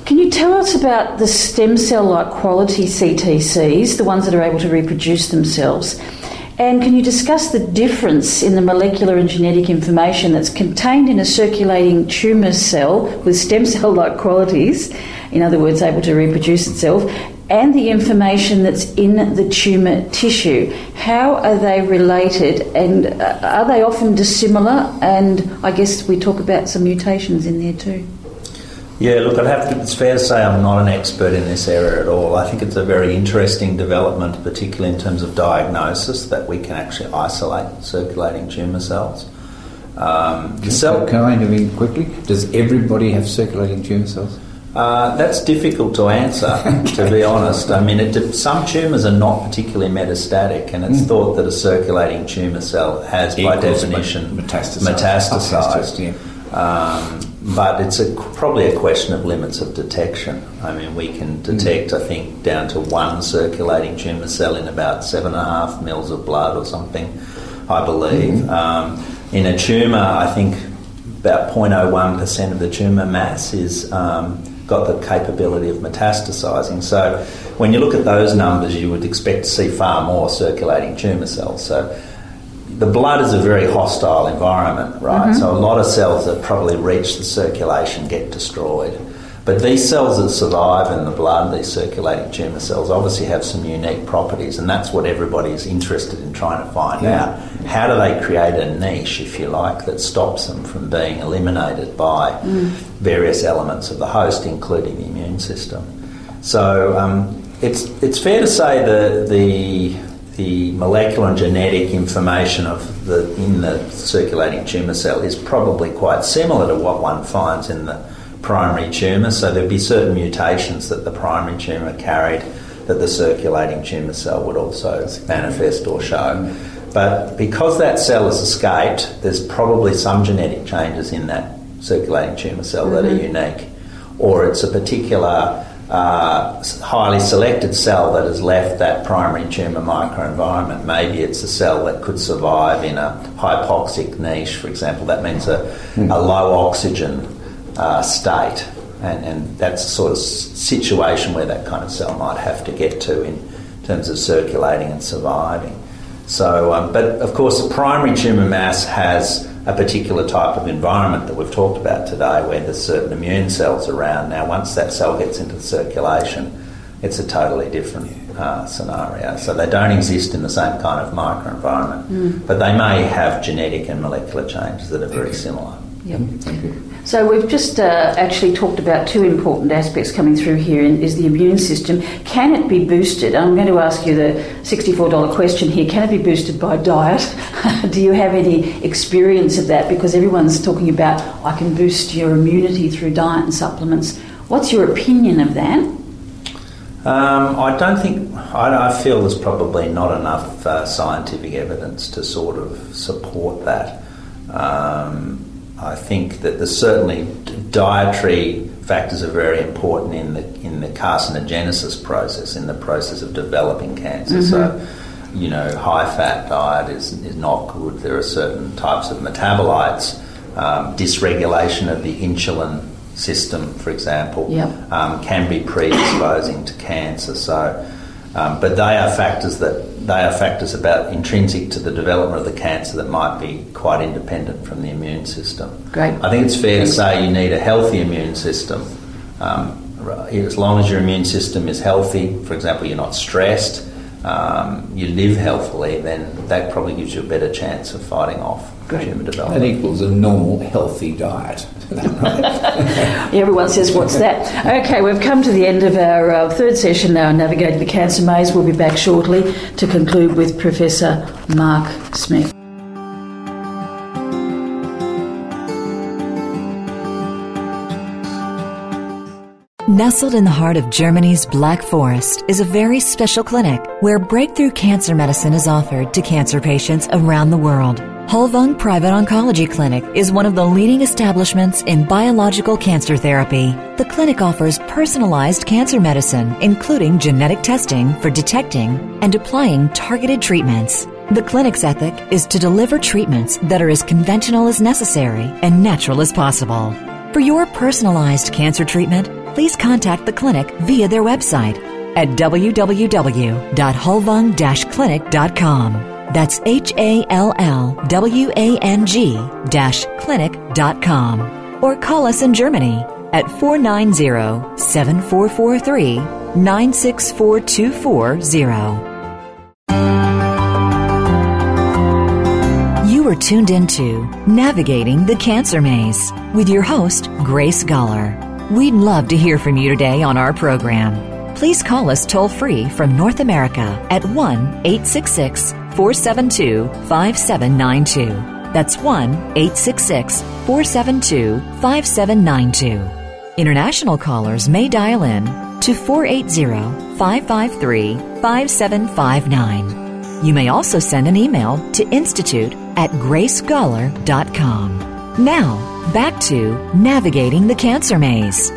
Can you tell us about the stem cell-like quality CTCs, the ones that are able to reproduce themselves? And can you discuss the difference in the molecular and genetic information that's contained in a circulating tumour cell with stem cell-like qualities, in other words, able to reproduce itself, and the information that's in the tumour tissue? How are they related, and are they often dissimilar? And I guess we talk about some mutations in there too. Yeah, look, it's fair to say I'm not an expert in this area at all. I think it's a very interesting development, particularly in terms of diagnosis, that we can actually isolate circulating tumour cells. Can I intervene quickly? Does everybody have circulating tumour cells? That's difficult to answer, to be honest. I mean, some tumours are not particularly metastatic, and it's thought that a circulating tumour cell has, by definition, metastasized. But it's probably a question of limits of detection. I mean, we can detect, I think, down to one circulating tumour cell in about 7.5 mL of blood or something, I believe. Mm-hmm. In a tumour, I think about 0.01% of the tumour mass is got the capability of metastasising. So when you look at those numbers, you would expect to see far more circulating tumour cells. So the blood is a very hostile environment, right? Mm-hmm. So a lot of cells that probably reach the circulation get destroyed. But these cells that survive in the blood, these circulating tumour cells, obviously have some unique properties, and that's what everybody is interested in trying to find out. How do they create a niche, if you like, that stops them from being eliminated by various elements of the host, including the immune system? So it's fair to say that the molecular and genetic information in the circulating tumour cell is probably quite similar to what one finds in the primary tumour, so there'd be certain mutations that the primary tumour carried that the circulating tumour cell would also manifest or show. But because that cell has escaped, there's probably some genetic changes in that circulating tumour cell that are unique, or it's a particular highly selected cell that has left that primary tumour microenvironment. Maybe it's a cell that could survive in a hypoxic niche, for example. That means a low oxygen state, and that's the sort of situation where that kind of cell might have to get to in terms of circulating and surviving. So, but of course the primary tumour mass has a particular type of environment that we've talked about today where there's certain immune cells around. Now once that cell gets into the circulation, it's a totally different scenario. So they don't exist in the same kind of microenvironment, but they may have genetic and molecular changes that are very similar. Yep. So we've just actually talked about two important aspects coming through here, is the immune system. Can it be boosted? I'm going to ask you the $64 question here. Can it be boosted by diet? Do you have any experience of that? Because everyone's talking about, I can boost your immunity through diet and supplements. What's your opinion of that? I feel there's probably not enough scientific evidence to sort of support that. I think that there's certainly dietary factors are very important in the carcinogenesis process, in the process of developing cancer. So, you know, high-fat diet is not good. There are certain types of metabolites, dysregulation of the insulin system, for example, can be predisposing to cancer. So, but they are factors about intrinsic to the development of the cancer that might be quite independent from the immune system. Great. I think it's fair to say you need a healthy immune system. As long as your immune system is healthy, for example, you're not stressed, you live healthily, then that probably gives you a better chance of fighting off tumour development. That equals a normal, healthy diet. Everyone says, what's that? Okay, we've come to the end of our third session now, Navigating the Cancer Maze. We'll be back shortly to conclude with Professor Mark Smyth. Nestled in the heart of Germany's Black Forest is a very special clinic where breakthrough cancer medicine is offered to cancer patients around the world. Hallwang Private Oncology Clinic is one of the leading establishments in biological cancer therapy. The clinic offers personalized cancer medicine, including genetic testing for detecting and applying targeted treatments. The clinic's ethic is to deliver treatments that are as conventional as necessary and natural as possible. For your personalized cancer treatment, please contact the clinic via their website at www.hallwang-clinic.com. That's HALLWANG-clinic.com. Or call us in Germany at 490-7443-964240. You are tuned into Navigating the Cancer Maze with your host, Grace Gawler. We'd love to hear from you today on our program. Please call us toll-free from North America at 1-866-472-5792. That's 1-866-472-5792. International callers may dial in to 480-553-5759. You may also send an email to institute@gracegawler.com. Now, back to Navigating the Cancer Maze.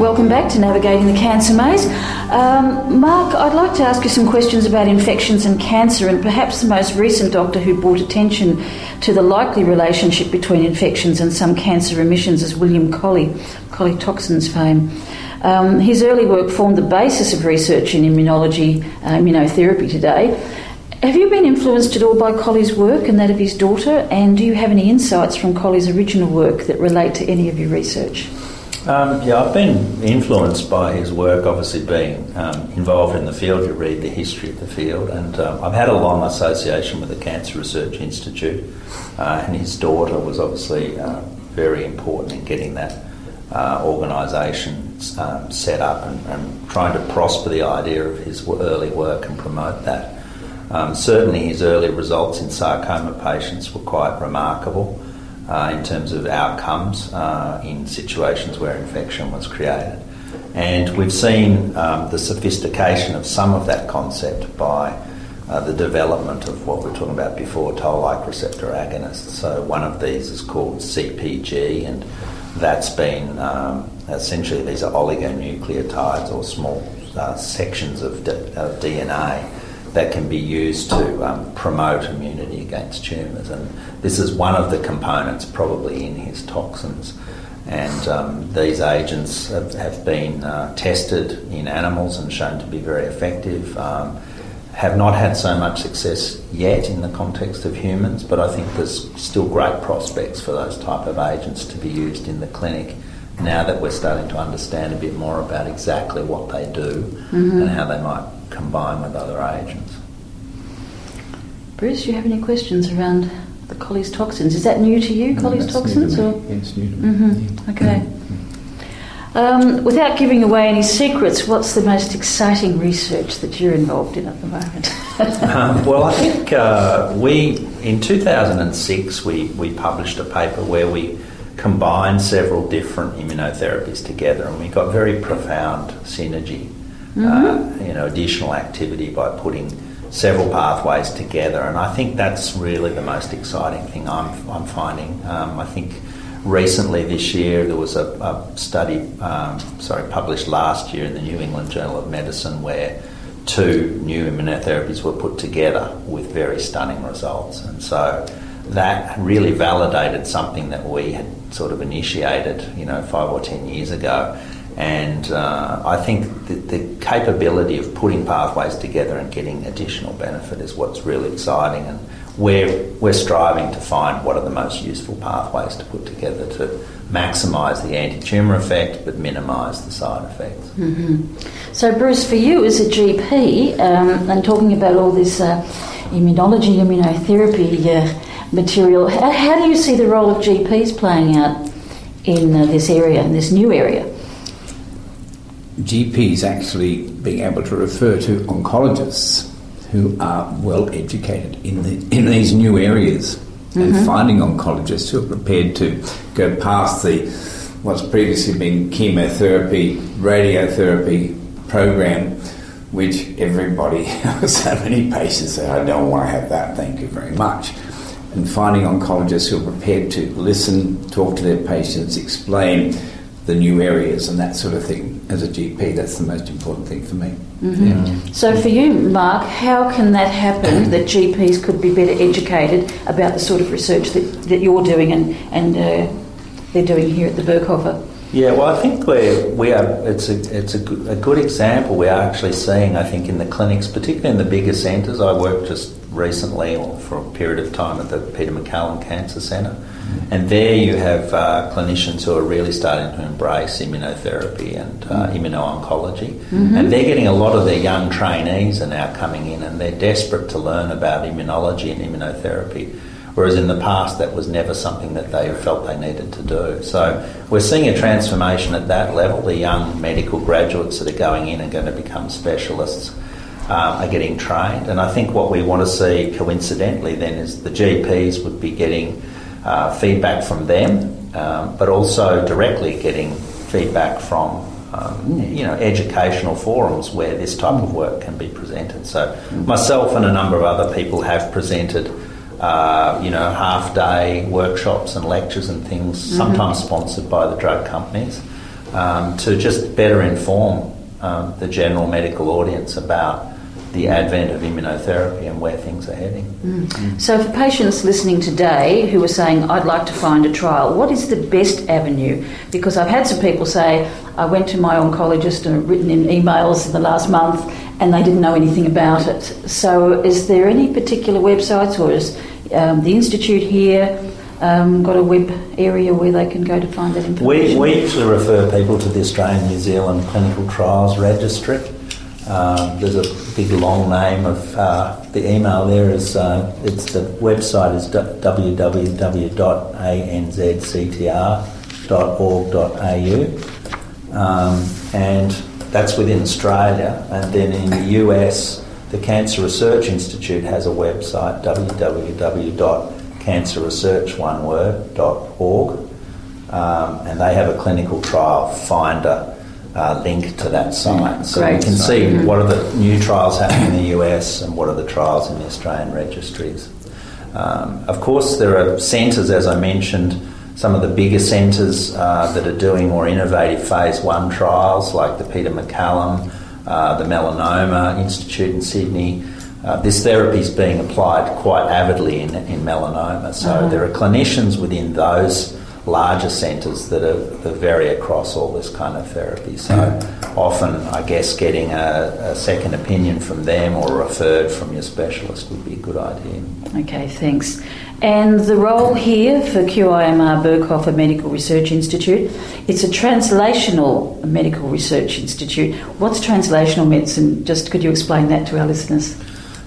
Welcome back to Navigating the Cancer Maze. Mark, I'd like to ask you some questions about infections and cancer, and perhaps the most recent doctor who brought attention to the likely relationship between infections and some cancer remissions is William Colley Toxin's fame. His early work formed the basis of research in immunology, immunotherapy today, Have you been influenced at all by Colley's work and that of his daughter, and do you have any insights from Colley's original work that relate to any of your research? Yeah, I've been influenced by his work, obviously being involved in the field. You read the history of the field, and I've had a long association with the Cancer Research Institute, and his daughter was obviously very important in getting that organisation set up and trying to prosper the idea of his early work and promote that. Certainly his early results in sarcoma patients were quite remarkable in terms of outcomes in situations where infection was created. And we've seen the sophistication of some of that concept by the development of what we were talking about before, toll-like receptor agonists. So one of these is called CPG, and that's been essentially these are oligonucleotides or small sections of DNA that can be used to promote immunity against tumours. And this is one of the components probably in his toxins. And these agents have been tested in animals and shown to be very effective. Have not had so much success yet in the context of humans, but I think there's still great prospects for those type of agents to be used in the clinic now that we're starting to understand a bit more about exactly what they do and how they might combine with other agents. Bruce, do you have any questions around the Colley's toxins? Is that new to you, Colley's toxins? It's new to me. Mm-hmm. Okay. Without giving away any secrets, what's the most exciting research that you're involved in at the moment? Well, I think in 2006, we published a paper where we combined several different immunotherapies together, and we got very profound synergy, additional activity by putting several pathways together. And I think that's really the most exciting thing I'm finding. I think recently this year there was a study published last year in the New England Journal of Medicine where two new immunotherapies were put together with very stunning results, and so that really validated something that we had sort of initiated 5 or 10 years ago. And I think the capability of putting pathways together and getting additional benefit is what's really exciting, and we're striving to find what are the most useful pathways to put together to maximise the anti-tumour effect but minimise the side effects. Mm-hmm. So Bruce, for you as a GP, and talking about all this immunotherapy material, how do you see the role of GPs playing out in this area, in this new area? GPs actually being able to refer to oncologists who are well educated in these new areas, and finding oncologists who are prepared to go past what's previously been chemotherapy, radiotherapy program, which everybody, so many patients say, I don't want to have that, thank you very much. And finding oncologists who are prepared to listen, talk to their patients, explain the new areas and that sort of thing. As a GP, that's the most important thing for me. Yeah. So for you, Mark, how can that happen, that GPs could be better educated about the sort of research that you're doing and they're doing here at the Berghofer? Yeah, well, I think it's a good example. We're actually seeing, I think, in the clinics, particularly in the bigger centres. I worked just recently or for a period of time at the Peter MacCallum Cancer Centre, and there you have clinicians who are really starting to embrace immunotherapy and immuno-oncology, and they're getting a lot of their young trainees are now coming in, and they're desperate to learn about immunology and immunotherapy, whereas in the past that was never something that they felt they needed to do. So we're seeing a transformation at that level. The young medical graduates that are going in and going to become specialists are getting trained, and I think what we want to see coincidentally then is the GPs would be getting feedback from them, but also directly getting feedback from educational forums where this type of work can be presented. So myself and a number of other people have presented half day workshops and lectures and things, sometimes sponsored by the drug companies, to just better inform the general medical audience about the advent of immunotherapy and where things are heading. So for patients listening today who are saying, I'd like to find a trial, what is the best avenue? Because I've had some people say, I went to my oncologist and written in emails in the last month and they didn't know anything about it. So is there any particular websites, or is the institute here got a web area where they can go to find that information? We usually refer people to the Australian New Zealand Clinical Trials Registry. There's a big long name of the email there is it's the website is www.anzctr.org.au and that's within Australia, and then in the US the Cancer Research Institute has a website www.cancerresearch.org and they have a clinical trial finder link to that site, so you can see what are the new trials happening in the US and what are the trials in the Australian registries. Of course there are centres, as I mentioned, some of the bigger centres that are doing more innovative phase 1 trials, like the Peter MacCallum, the Melanoma Institute in Sydney. This therapy is being applied quite avidly in melanoma, so there are clinicians within those larger centres that are vary across all this kind of therapy. So often, I guess, getting a second opinion from them or referred from your specialist would be a good idea. Okay, thanks. And the role here for QIMR Berghofer Medical Research Institute, it's a translational medical research institute. What's translational medicine? Just could you explain that to our listeners?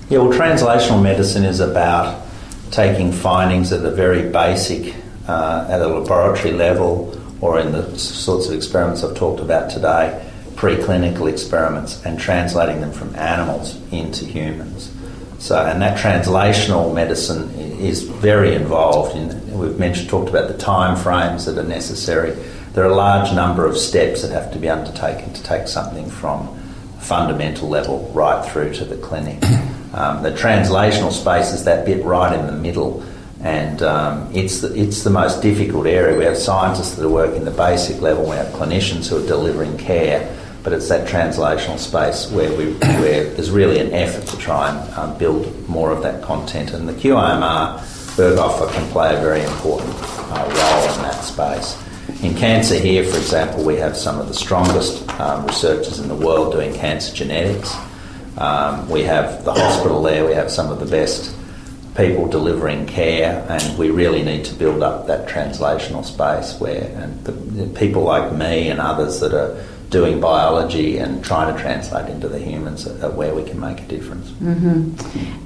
Yeah, well, translational medicine is about taking findings at the very basic at a laboratory level, or in the sorts of experiments I've talked about today, preclinical experiments, and translating them from animals into humans. So, and that translational medicine is very involved. We've talked about the time frames that are necessary. There are a large number of steps that have to be undertaken to take something from fundamental level right through to the clinic. The translational space is that bit right in the middle. And it's the most difficult area. We have scientists that work in the basic level. We have clinicians who are delivering care, but it's that translational space where there's really an effort to try and build more of that content. And the QIMR Berghofer can play a very important role in that space. In cancer here, for example, we have some of the strongest researchers in the world doing cancer genetics. We have the hospital there. We have some of the best people delivering care, and we really need to build up that translational space where and the people like me and others that are doing biology and trying to translate into the humans are where we can make a difference.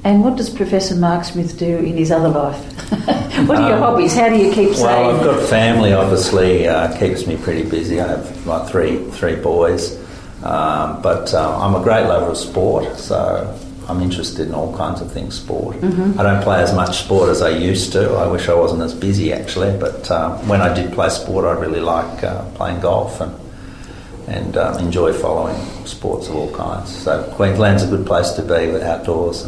And what does Professor Mark Smyth do in his other life? What are your hobbies? How do you keep sane? Well, I've got family, obviously, keeps me pretty busy. I have like three boys, but I'm a great lover of sport, so I'm interested in all kinds of things, sport. I don't play as much sport as I used to. I wish I wasn't as busy, actually. But when I did play sport, I really like playing golf and enjoy following sports of all kinds. So Queensland's a good place to be with outdoors.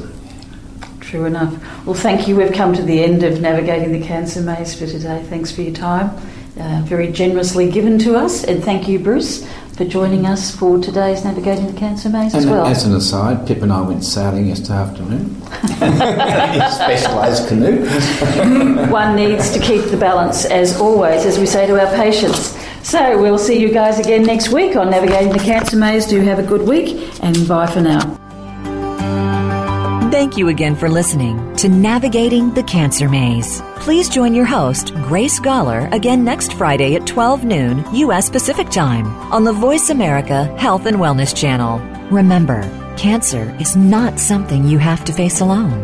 True enough. Well, thank you. We've come to the end of Navigating the Cancer Maze for today. Thanks for your time. Very generously given to us. And thank you, Bruce, for joining us for today's Navigating the Cancer Maze as well. As an aside, Pip and I went sailing yesterday afternoon. Specialised canoe. One needs to keep the balance, as always, as we say to our patients. So we'll see you guys again next week on Navigating the Cancer Maze. Do have a good week, and bye for now. Thank you again for listening to Navigating the Cancer Maze. Please join your host, Grace Gawler, again next Friday at 12 noon U.S. Pacific Time on the Voice America Health and Wellness Channel. Remember, cancer is not something you have to face alone.